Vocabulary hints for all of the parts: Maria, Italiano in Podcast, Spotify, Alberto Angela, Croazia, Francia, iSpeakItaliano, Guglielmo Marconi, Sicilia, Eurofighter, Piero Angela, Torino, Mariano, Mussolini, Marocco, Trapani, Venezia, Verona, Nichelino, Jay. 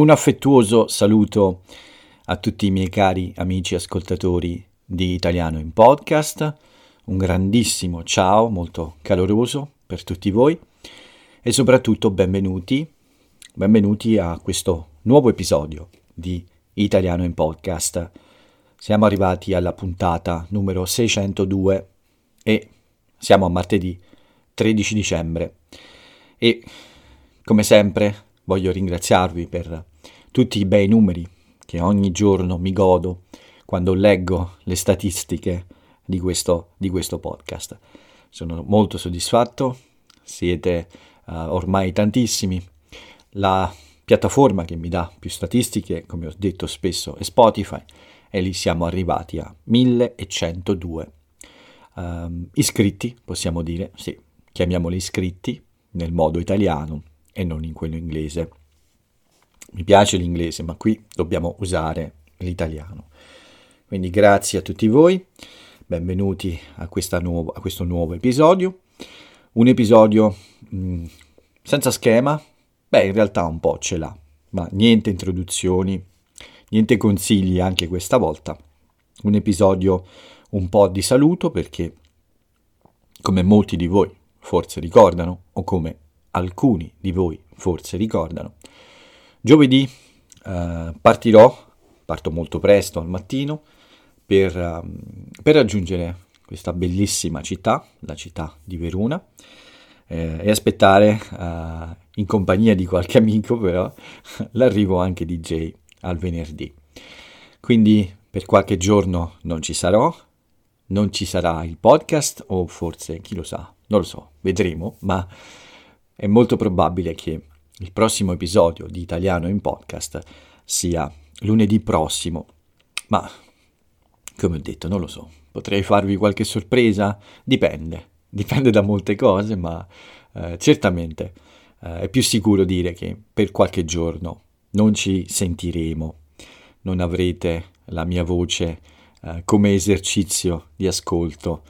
Un affettuoso saluto a tutti i miei cari amici ascoltatori di Italiano in Podcast, un grandissimo ciao molto caloroso per tutti voi e soprattutto benvenuti a questo nuovo episodio di Italiano in Podcast. Siamo arrivati alla puntata numero 602 e siamo a martedì 13 dicembre e come sempre voglio ringraziarvi per tutti i bei numeri che ogni giorno mi godo quando leggo le statistiche di questo podcast. Sono molto soddisfatto, siete ormai tantissimi. La piattaforma che mi dà più statistiche, come ho detto spesso, è Spotify e lì siamo arrivati a 1102 iscritti, possiamo dire, sì, chiamiamoli iscritti nel modo italiano e non in quello inglese. Mi piace l'inglese, ma qui dobbiamo usare l'italiano. Quindi grazie a tutti voi, benvenuti a questo nuovo episodio. Un episodio senza schema, beh in realtà un po' ce l'ha, ma niente introduzioni, niente consigli anche questa volta. Un episodio un po' di saluto perché, come molti di voi forse ricordano, o come alcuni di voi forse ricordano, giovedì parto molto presto al mattino per raggiungere questa bellissima città, la città di Verona, e aspettare in compagnia di qualche amico però l'arrivo anche di Jay al venerdì. Quindi per qualche giorno non ci sarà il podcast, o forse chi lo sa, non lo so, vedremo, ma è molto probabile che il prossimo episodio di Italiano in Podcast sia lunedì prossimo, ma come ho detto non lo so, potrei farvi qualche sorpresa, dipende da molte cose, ma certamente è più sicuro dire che per qualche giorno non ci sentiremo, non avrete la mia voce come esercizio di ascolto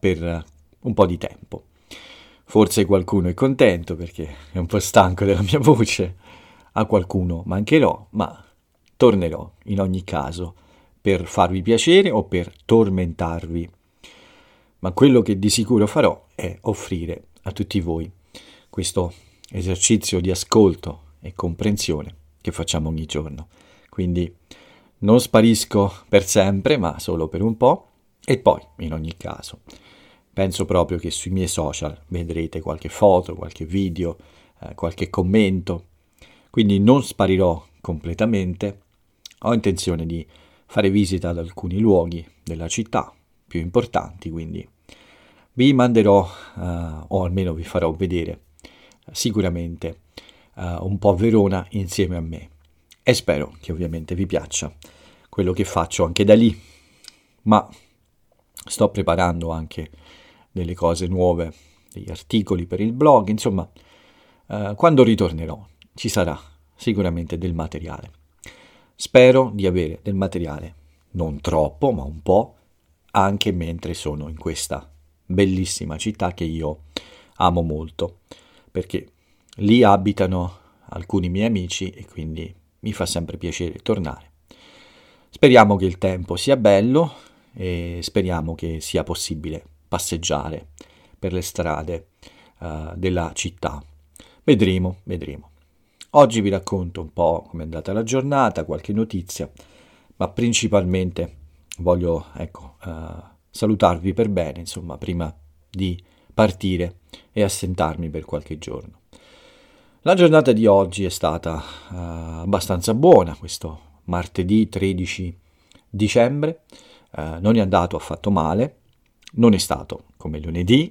per un po' di tempo. Forse qualcuno è contento perché è un po' stanco della mia voce, a qualcuno mancherò, ma tornerò in ogni caso per farvi piacere o per tormentarvi. Ma quello che di sicuro farò è offrire a tutti voi questo esercizio di ascolto e comprensione che facciamo ogni giorno. Quindi non sparisco per sempre, ma solo per un po', e poi in ogni caso penso proprio che sui miei social vedrete qualche foto, qualche video, qualche commento. Quindi non sparirò completamente. Ho intenzione di fare visita ad alcuni luoghi della città più importanti, quindi vi manderò, o almeno vi farò vedere sicuramente un po' Verona insieme a me. E spero che ovviamente vi piaccia quello che faccio anche da lì. Ma sto preparando anche delle cose nuove, degli articoli per il blog, insomma, quando ritornerò ci sarà sicuramente del materiale. Spero di avere del materiale, non troppo, ma un po', anche mentre sono in questa bellissima città che io amo molto, perché lì abitano alcuni miei amici e quindi mi fa sempre piacere tornare. Speriamo che il tempo sia bello e speriamo che sia possibile passeggiare per le strade della città. Vedremo. Oggi vi racconto un po' com'è andata la giornata, qualche notizia, ma principalmente voglio salutarvi per bene, insomma, prima di partire e assentarmi per qualche giorno. La giornata di oggi è stata abbastanza buona, questo martedì 13 dicembre, non è andato affatto male. Non è stato come lunedì,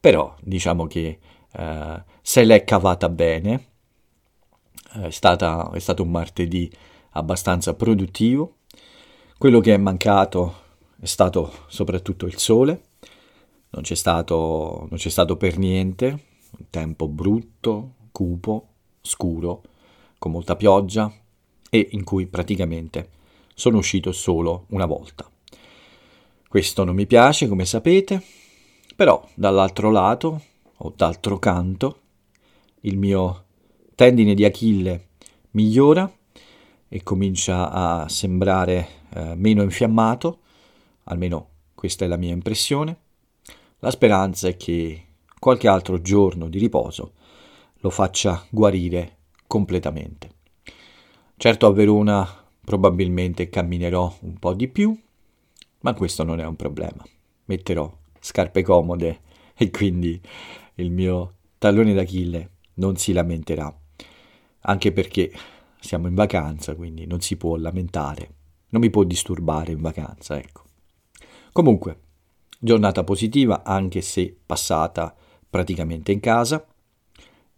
però diciamo che se l'è cavata bene, è stato un martedì abbastanza produttivo. Quello che è mancato è stato soprattutto il sole, non c'è stato per niente, un tempo brutto, cupo, scuro, con molta pioggia e in cui praticamente sono uscito solo una volta. Questo non mi piace, come sapete, però dall'altro lato, o d'altro canto, il mio tendine di Achille migliora e comincia a sembrare meno infiammato, almeno questa è la mia impressione. La speranza è che qualche altro giorno di riposo lo faccia guarire completamente. Certo, a Verona probabilmente camminerò un po' di più, ma questo non è un problema. Metterò scarpe comode e quindi il mio tallone d'Achille non si lamenterà, anche perché siamo in vacanza, quindi non si può lamentare, non mi può disturbare in vacanza, ecco. Comunque, giornata positiva anche se passata praticamente in casa,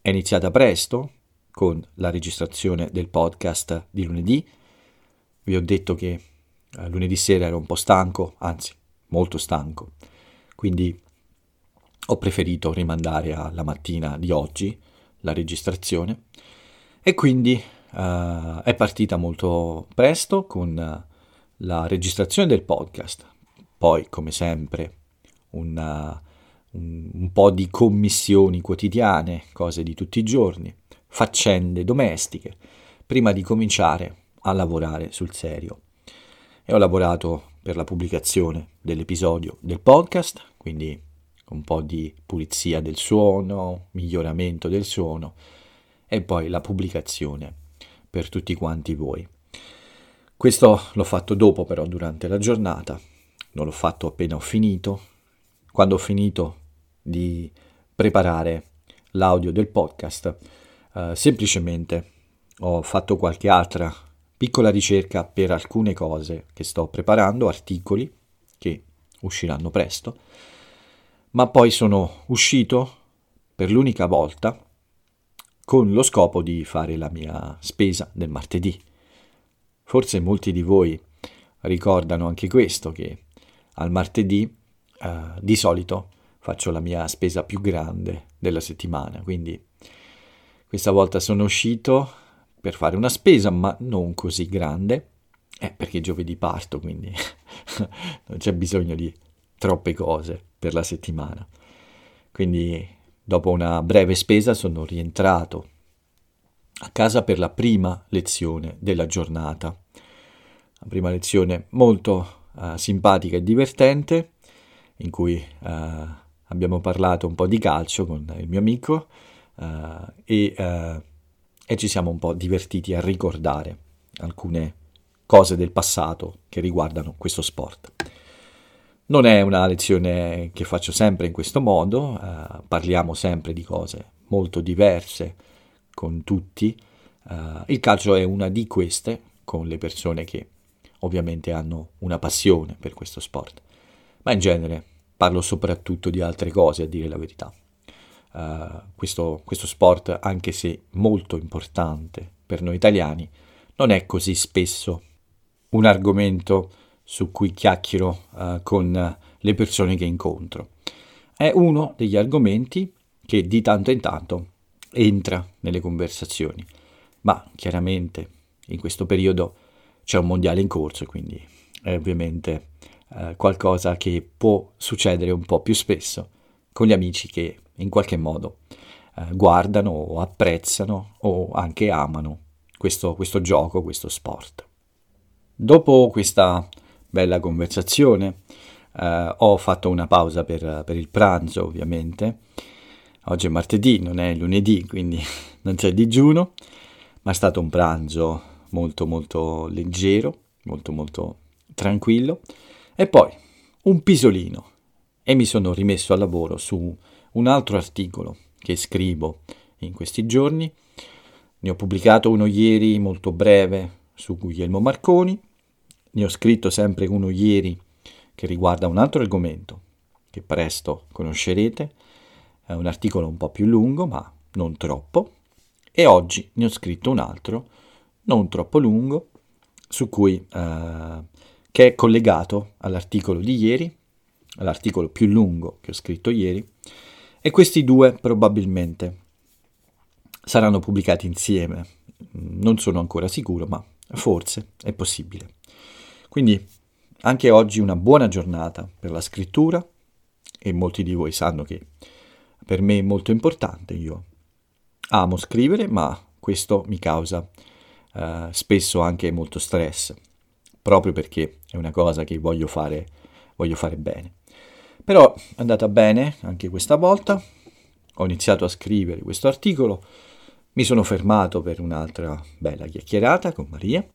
è iniziata presto con la registrazione del podcast di lunedì. Vi ho detto che lunedì sera ero un po' stanco, anzi molto stanco, quindi ho preferito rimandare alla mattina di oggi la registrazione e quindi è partita molto presto con la registrazione del podcast. Poi, come sempre, un po' di commissioni quotidiane, cose di tutti i giorni, faccende domestiche, prima di cominciare a lavorare sul serio. E ho lavorato per la pubblicazione dell'episodio del podcast, quindi un po' di pulizia del suono, miglioramento del suono e poi la pubblicazione per tutti quanti voi. Questo l'ho fatto dopo, però, durante la giornata. Non l'ho fatto appena ho finito. Quando ho finito di preparare l'audio del podcast, semplicemente ho fatto qualche altra piccola ricerca per alcune cose che sto preparando, articoli che usciranno presto, ma poi sono uscito per l'unica volta con lo scopo di fare la mia spesa del martedì. Forse molti di voi ricordano anche questo, che al martedì di solito faccio la mia spesa più grande della settimana, quindi questa volta sono uscito per fare una spesa ma non così grande, perché giovedì parto, quindi non c'è bisogno di troppe cose per la settimana. Quindi dopo una breve spesa sono rientrato a casa per la prima lezione della giornata, la prima lezione molto simpatica e divertente, in cui abbiamo parlato un po' di calcio con il mio amico e ci siamo un po' divertiti a ricordare alcune cose del passato che riguardano questo sport. Non è una lezione che faccio sempre in questo modo, parliamo sempre di cose molto diverse con tutti, il calcio è una di queste, con le persone che ovviamente hanno una passione per questo sport, ma in genere parlo soprattutto di altre cose, a dire la verità. Questo sport, anche se molto importante per noi italiani, non è così spesso un argomento su cui chiacchiero con le persone che incontro. È uno degli argomenti che di tanto in tanto entra nelle conversazioni, ma chiaramente in questo periodo c'è un mondiale in corso, quindi è ovviamente qualcosa che può succedere un po' più spesso con gli amici che in qualche modo guardano o apprezzano o anche amano questo gioco, questo sport. Dopo questa bella conversazione ho fatto una pausa per il pranzo, ovviamente. Oggi è martedì, non è lunedì, quindi non c'è digiuno, ma è stato un pranzo molto molto leggero, molto molto tranquillo, e poi un pisolino, e mi sono rimesso al lavoro su un altro articolo che scrivo in questi giorni. Ne ho pubblicato uno ieri molto breve su Guglielmo Marconi, ne ho scritto sempre uno ieri che riguarda un altro argomento che presto conoscerete, è un articolo un po' più lungo ma non troppo, e oggi ne ho scritto un altro non troppo lungo su cui che è collegato all'articolo di ieri, all'articolo più lungo che ho scritto ieri, e questi due probabilmente saranno pubblicati insieme, non sono ancora sicuro, ma forse è possibile. Quindi anche oggi una buona giornata per la scrittura, e molti di voi sanno che per me è molto importante, io amo scrivere, ma questo mi causa spesso anche molto stress, proprio perché è una cosa che voglio fare bene. Però è andata bene anche questa volta, ho iniziato a scrivere questo articolo, mi sono fermato per un'altra bella chiacchierata con Maria,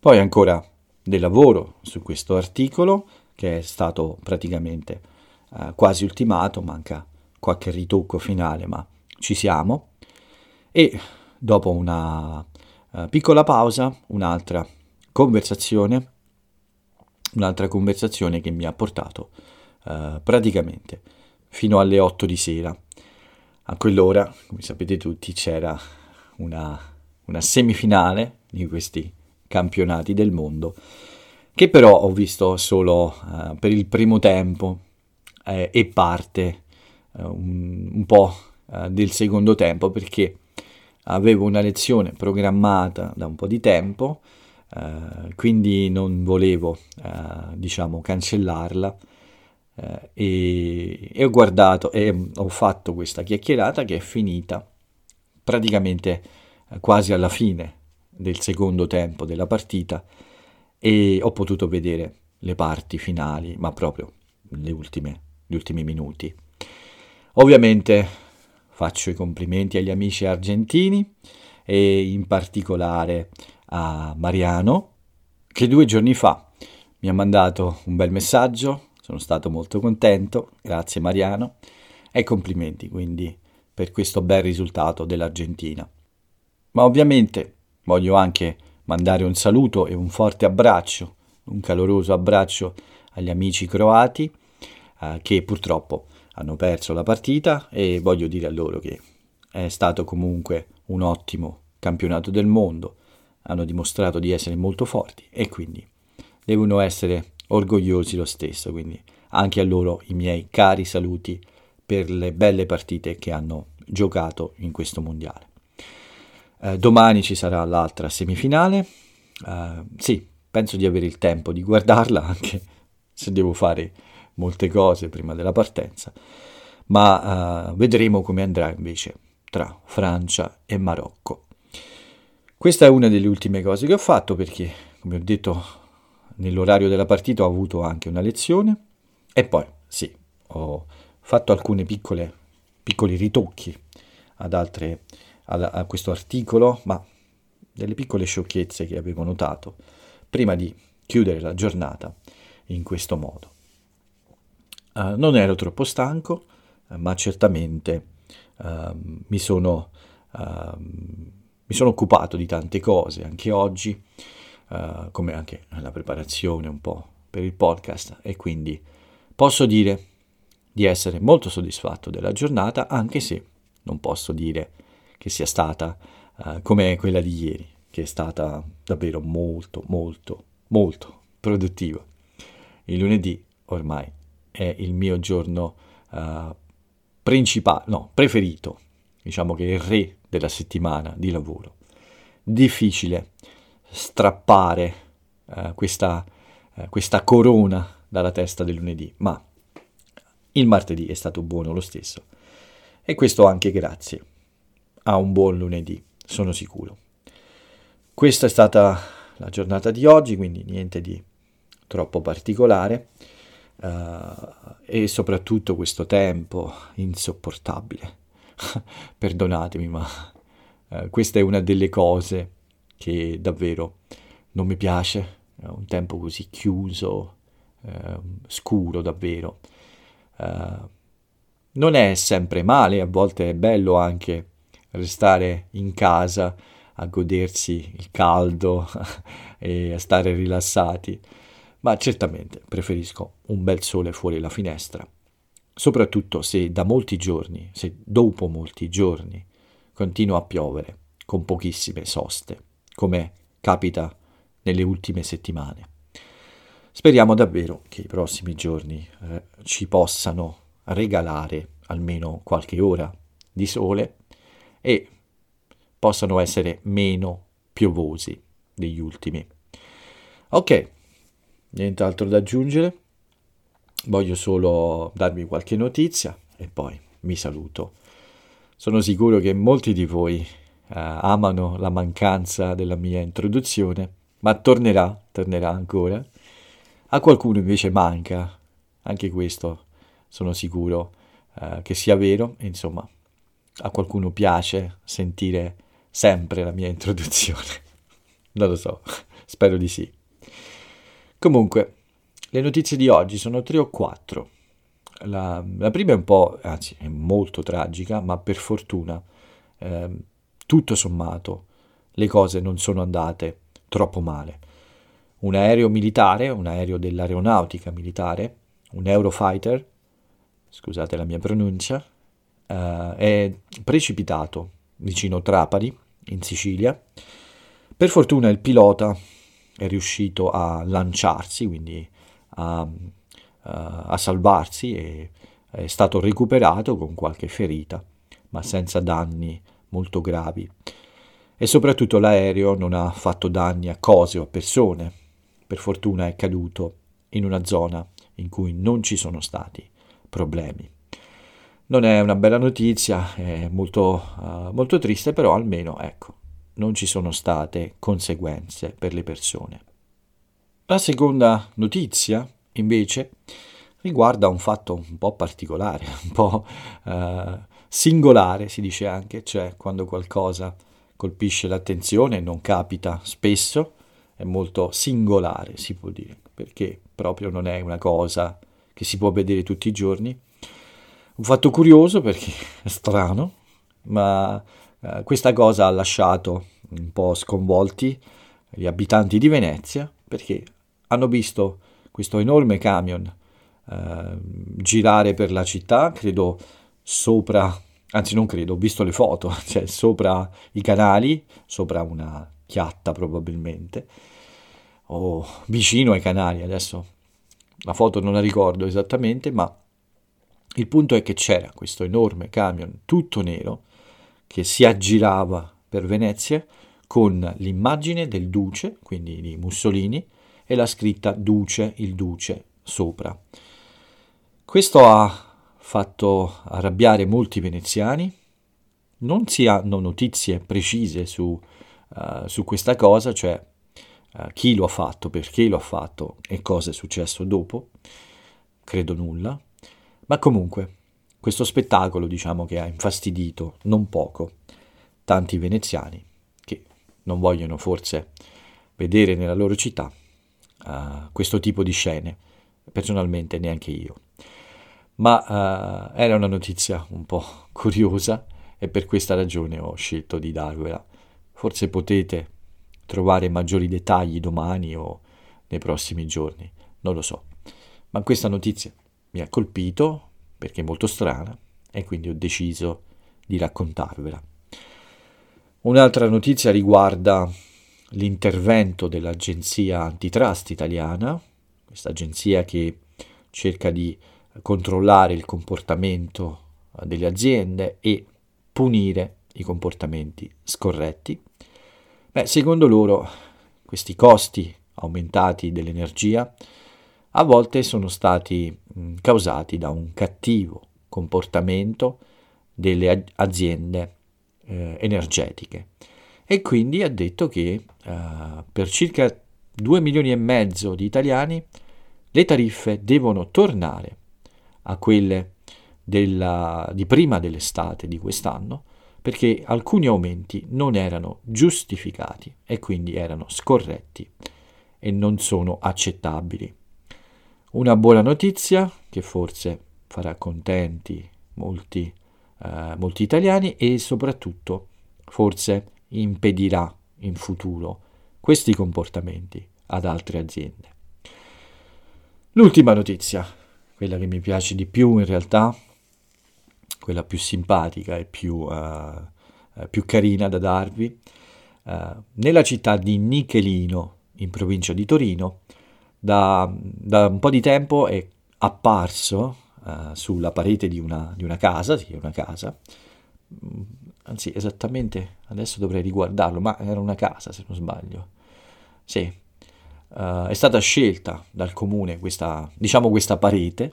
poi ancora del lavoro su questo articolo che è stato praticamente quasi ultimato, manca qualche ritocco finale ma ci siamo, e dopo una piccola pausa un'altra conversazione che mi ha portato praticamente fino alle 8 di sera. A quell'ora, come sapete tutti, c'era una semifinale di questi campionati del mondo, che però ho visto solo per il primo tempo e parte un po' del secondo tempo, perché avevo una lezione programmata da un po' di tempo, quindi non volevo cancellarla. E ho guardato e ho fatto questa chiacchierata che è finita praticamente quasi alla fine del secondo tempo della partita, e ho potuto vedere le parti finali, ma proprio gli ultimi minuti. Ovviamente faccio i complimenti agli amici argentini e in particolare a Mariano, che 2 giorni fa mi ha mandato un bel messaggio. Sono stato molto contento, grazie Mariano, e complimenti quindi per questo bel risultato dell'Argentina. Ma ovviamente voglio anche mandare un saluto e un forte abbraccio, un caloroso abbraccio agli amici croati che purtroppo hanno perso la partita, e voglio dire a loro che è stato comunque un ottimo campionato del mondo, hanno dimostrato di essere molto forti e quindi devono essere orgogliosi lo stesso, quindi anche a loro i miei cari saluti per le belle partite che hanno giocato in questo mondiale. Domani ci sarà l'altra semifinale, sì, penso di avere il tempo di guardarla, anche se devo fare molte cose prima della partenza, ma vedremo come andrà invece tra Francia e Marocco. Questa è una delle ultime cose che ho fatto, perché come ho detto nell'orario della partita ho avuto anche una lezione, e poi sì, ho fatto alcuni piccoli ritocchi a questo articolo, ma delle piccole sciocchezze che avevo notato prima di chiudere la giornata in questo modo. Non ero troppo stanco, ma certamente mi sono occupato di tante cose anche oggi, come anche la preparazione un po' per il podcast, e quindi posso dire di essere molto soddisfatto della giornata, anche se non posso dire che sia stata come quella di ieri, che è stata davvero molto molto molto produttiva. Il lunedì ormai è il mio giorno preferito, diciamo che è il re della settimana di lavoro. Difficile strappare questa corona dalla testa del lunedì, ma il martedì è stato buono lo stesso, e questo anche grazie a un buon lunedì, sono sicuro. Questa è stata la giornata di oggi, quindi niente di troppo particolare, e soprattutto questo tempo insopportabile. Perdonatemi, ma questa è una delle cose che davvero non mi piace, è un tempo così chiuso, scuro davvero. Non è sempre male, a volte è bello anche restare in casa a godersi il caldo e a stare rilassati, ma certamente preferisco un bel sole fuori la finestra, soprattutto se dopo molti giorni continua a piovere con pochissime soste, come capita nelle ultime settimane. Speriamo davvero che i prossimi giorni ci possano regalare almeno qualche ora di sole e possano essere meno piovosi degli ultimi. Ok, nient'altro da aggiungere, voglio solo darvi qualche notizia e poi mi saluto. Sono sicuro che molti di voi amano la mancanza della mia introduzione, ma tornerà ancora. A qualcuno invece manca, anche questo sono sicuro che sia vero, insomma, a qualcuno piace sentire sempre la mia introduzione, non lo so, spero di sì. Comunque, le notizie di oggi sono 3 o 4. La prima è un po', anzi è molto tragica, ma per fortuna, tutto sommato, le cose non sono andate troppo male. Un aereo militare, un aereo dell'aeronautica militare, un Eurofighter, scusate la mia pronuncia, è precipitato vicino Trapani, in Sicilia. Per fortuna il pilota è riuscito a lanciarsi, quindi a salvarsi, e è stato recuperato con qualche ferita, ma senza danni molto gravi. E soprattutto l'aereo non ha fatto danni a cose o a persone. Per fortuna è caduto in una zona in cui non ci sono stati problemi. Non è una bella notizia, è molto triste, però almeno, ecco, non ci sono state conseguenze per le persone. La seconda notizia, invece, riguarda un fatto un po' particolare, un po' singolare, si dice anche, cioè quando qualcosa colpisce l'attenzione, non capita spesso, è molto singolare, si può dire, perché proprio non è una cosa che si può vedere tutti i giorni. Un fatto curioso perché è strano, ma questa cosa ha lasciato un po' sconvolti gli abitanti di Venezia, perché hanno visto questo enorme camion girare per la città, credo sopra, anzi non credo, ho visto le foto, cioè sopra i canali, sopra una chiatta probabilmente, o vicino ai canali, adesso la foto non la ricordo esattamente, ma il punto è che c'era questo enorme camion tutto nero che si aggirava per Venezia con l'immagine del duce, quindi di Mussolini, e la scritta Duce, il Duce, sopra. Questo ha fatto arrabbiare molti veneziani, non si hanno notizie precise su questa cosa, cioè chi lo ha fatto, perché lo ha fatto e cosa è successo dopo, credo nulla, ma comunque questo spettacolo diciamo che ha infastidito non poco tanti veneziani che non vogliono forse vedere nella loro città questo tipo di scene, personalmente neanche io, ma era una notizia un po' curiosa e per questa ragione ho scelto di darvela. Forse potete trovare maggiori dettagli domani o nei prossimi giorni, non lo so, ma questa notizia mi ha colpito perché è molto strana e quindi ho deciso di raccontarvela. Un'altra notizia riguarda l'intervento dell'agenzia antitrust italiana, questa agenzia che cerca di controllare il comportamento delle aziende e punire i comportamenti scorretti. Secondo loro questi costi aumentati dell'energia a volte sono stati causati da un cattivo comportamento delle aziende energetiche. E quindi ha detto che per circa 2,5 milioni di italiani le tariffe devono tornare a quelle di prima dell'estate di quest'anno, perché alcuni aumenti non erano giustificati e quindi erano scorretti e non sono accettabili. Una buona notizia che forse farà contenti molti italiani e soprattutto forse impedirà in futuro questi comportamenti ad altre aziende. L'ultima notizia, quella che mi piace di più in realtà, quella più simpatica e più carina da darvi, nella città di Nichelino, in provincia di Torino, da un po' di tempo è apparso sulla parete di una casa, sì, una casa, anzi esattamente adesso dovrei riguardarlo, ma era una casa se non sbaglio, sì, è stata scelta dal comune questa parete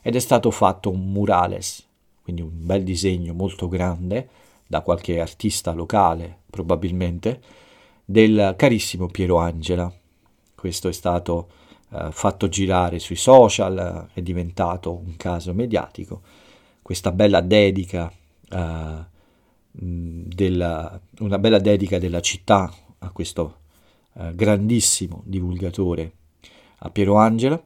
ed è stato fatto un murales, quindi un bel disegno molto grande da qualche artista locale, probabilmente, del carissimo Piero Angela. Questo è stato fatto girare sui social, è diventato un caso mediatico. Questa bella dedica, una bella dedica della città a questo grandissimo divulgatore, a Piero Angela.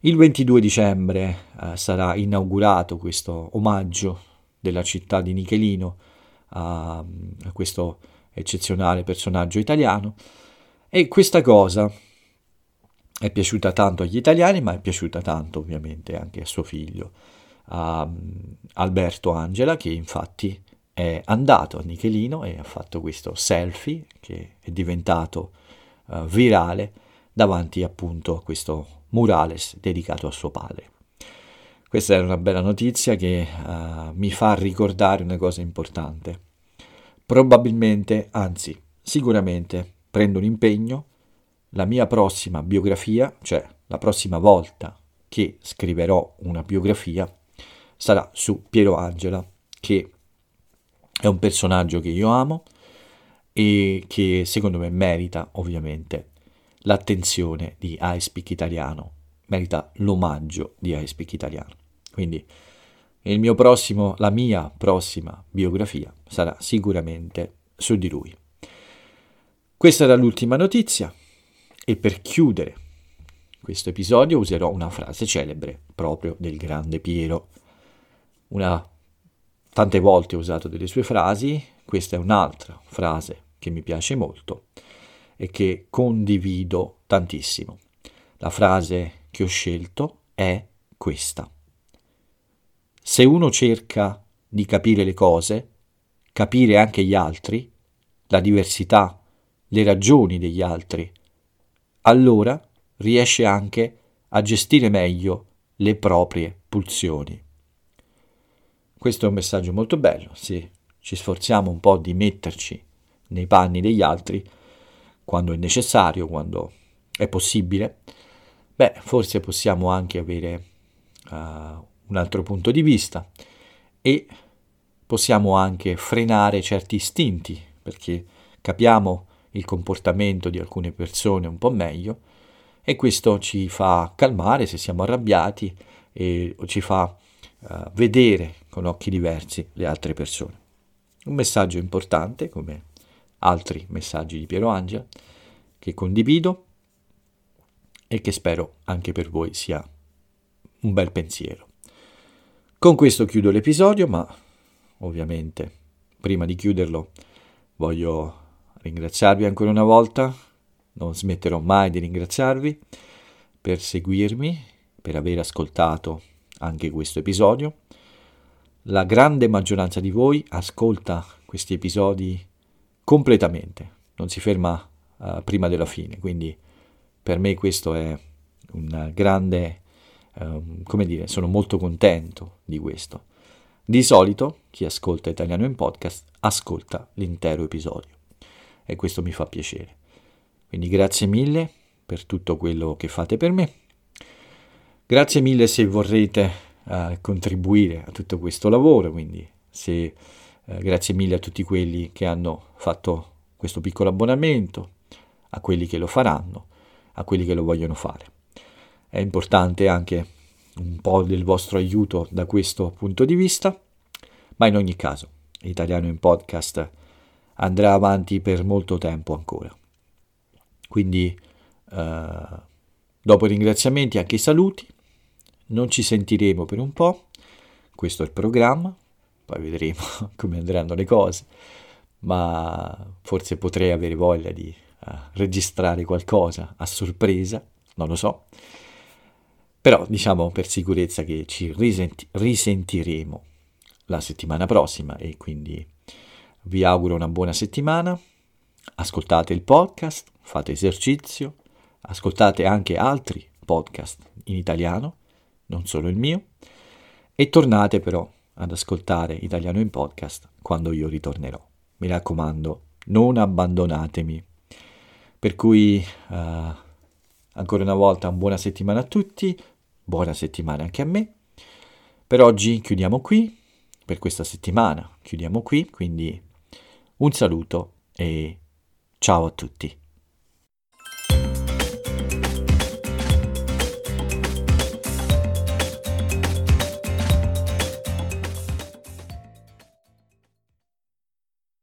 Il 22 dicembre sarà inaugurato questo omaggio della città di Nichelino a questo eccezionale personaggio italiano, e questa cosa è piaciuta tanto agli italiani, ma è piaciuta tanto ovviamente anche a suo figlio Alberto Angela, che infatti è andato a Nichelino e ha fatto questo selfie che è diventato virale davanti appunto a questo murales dedicato a suo padre. Questa è una bella notizia che mi fa ricordare una cosa importante. Probabilmente, anzi sicuramente, prendo un impegno: la mia prossima biografia, cioè la prossima volta che scriverò una biografia, sarà su Piero Angela, che è un personaggio che io amo e che secondo me merita ovviamente l'attenzione di iSpeakItaliano, merita l'omaggio di iSpeakItaliano. Quindi la mia prossima biografia sarà sicuramente su di lui. Questa era l'ultima notizia, e per chiudere questo episodio userò una frase celebre proprio del grande Piero. Tante volte ho usato delle sue frasi, questa è un'altra frase che mi piace molto e che condivido tantissimo. La frase che ho scelto è questa: se uno cerca di capire le cose, capire anche gli altri, la diversità, le ragioni degli altri, allora riesce anche a gestire meglio le proprie pulsioni. Questo è un messaggio molto bello. Se ci sforziamo un po' di metterci nei panni degli altri, quando è necessario, quando è possibile, forse possiamo anche avere un altro punto di vista, e possiamo anche frenare certi istinti, perché capiamo il comportamento di alcune persone un po' meglio, e questo ci fa calmare se siamo arrabbiati, e ci fa vedere con occhi diversi le altre persone. Un messaggio importante, come altri messaggi di Piero Angela, che condivido e che spero anche per voi sia un bel pensiero. Con questo chiudo l'episodio, ma ovviamente prima di chiuderlo voglio ringraziarvi ancora una volta. Non smetterò mai di ringraziarvi per seguirmi, per aver ascoltato anche questo episodio. La grande maggioranza di voi ascolta questi episodi completamente, non si ferma prima della fine, quindi per me questo è un grande, sono molto contento di questo. Di solito chi ascolta Italiano in Podcast ascolta l'intero episodio, e questo mi fa piacere. Quindi grazie mille per tutto quello che fate per me. Grazie mille se vorrete contribuire a tutto questo lavoro, quindi grazie mille a tutti quelli che hanno fatto questo piccolo abbonamento, a quelli che lo faranno, a quelli che lo vogliono fare. È importante anche un po' del vostro aiuto da questo punto di vista, ma in ogni caso Italiano in Podcast andrà avanti per molto tempo ancora. Quindi dopo i ringraziamenti anche i saluti. Non ci sentiremo per un po', questo è il programma, poi vedremo come andranno le cose, ma forse potrei avere voglia di registrare qualcosa a sorpresa, non lo so, però diciamo per sicurezza che ci risentiremo la settimana prossima, e quindi vi auguro una buona settimana. Ascoltate il podcast, fate esercizio, ascoltate anche altri podcast in italiano, non solo il mio, e tornate però ad ascoltare Italiano in Podcast quando io ritornerò. Mi raccomando, non abbandonatemi. Per cui, ancora una volta, buona settimana a tutti, buona settimana anche a me. Per oggi chiudiamo qui, per questa settimana. Chiudiamo qui, quindi un saluto e ciao a tutti.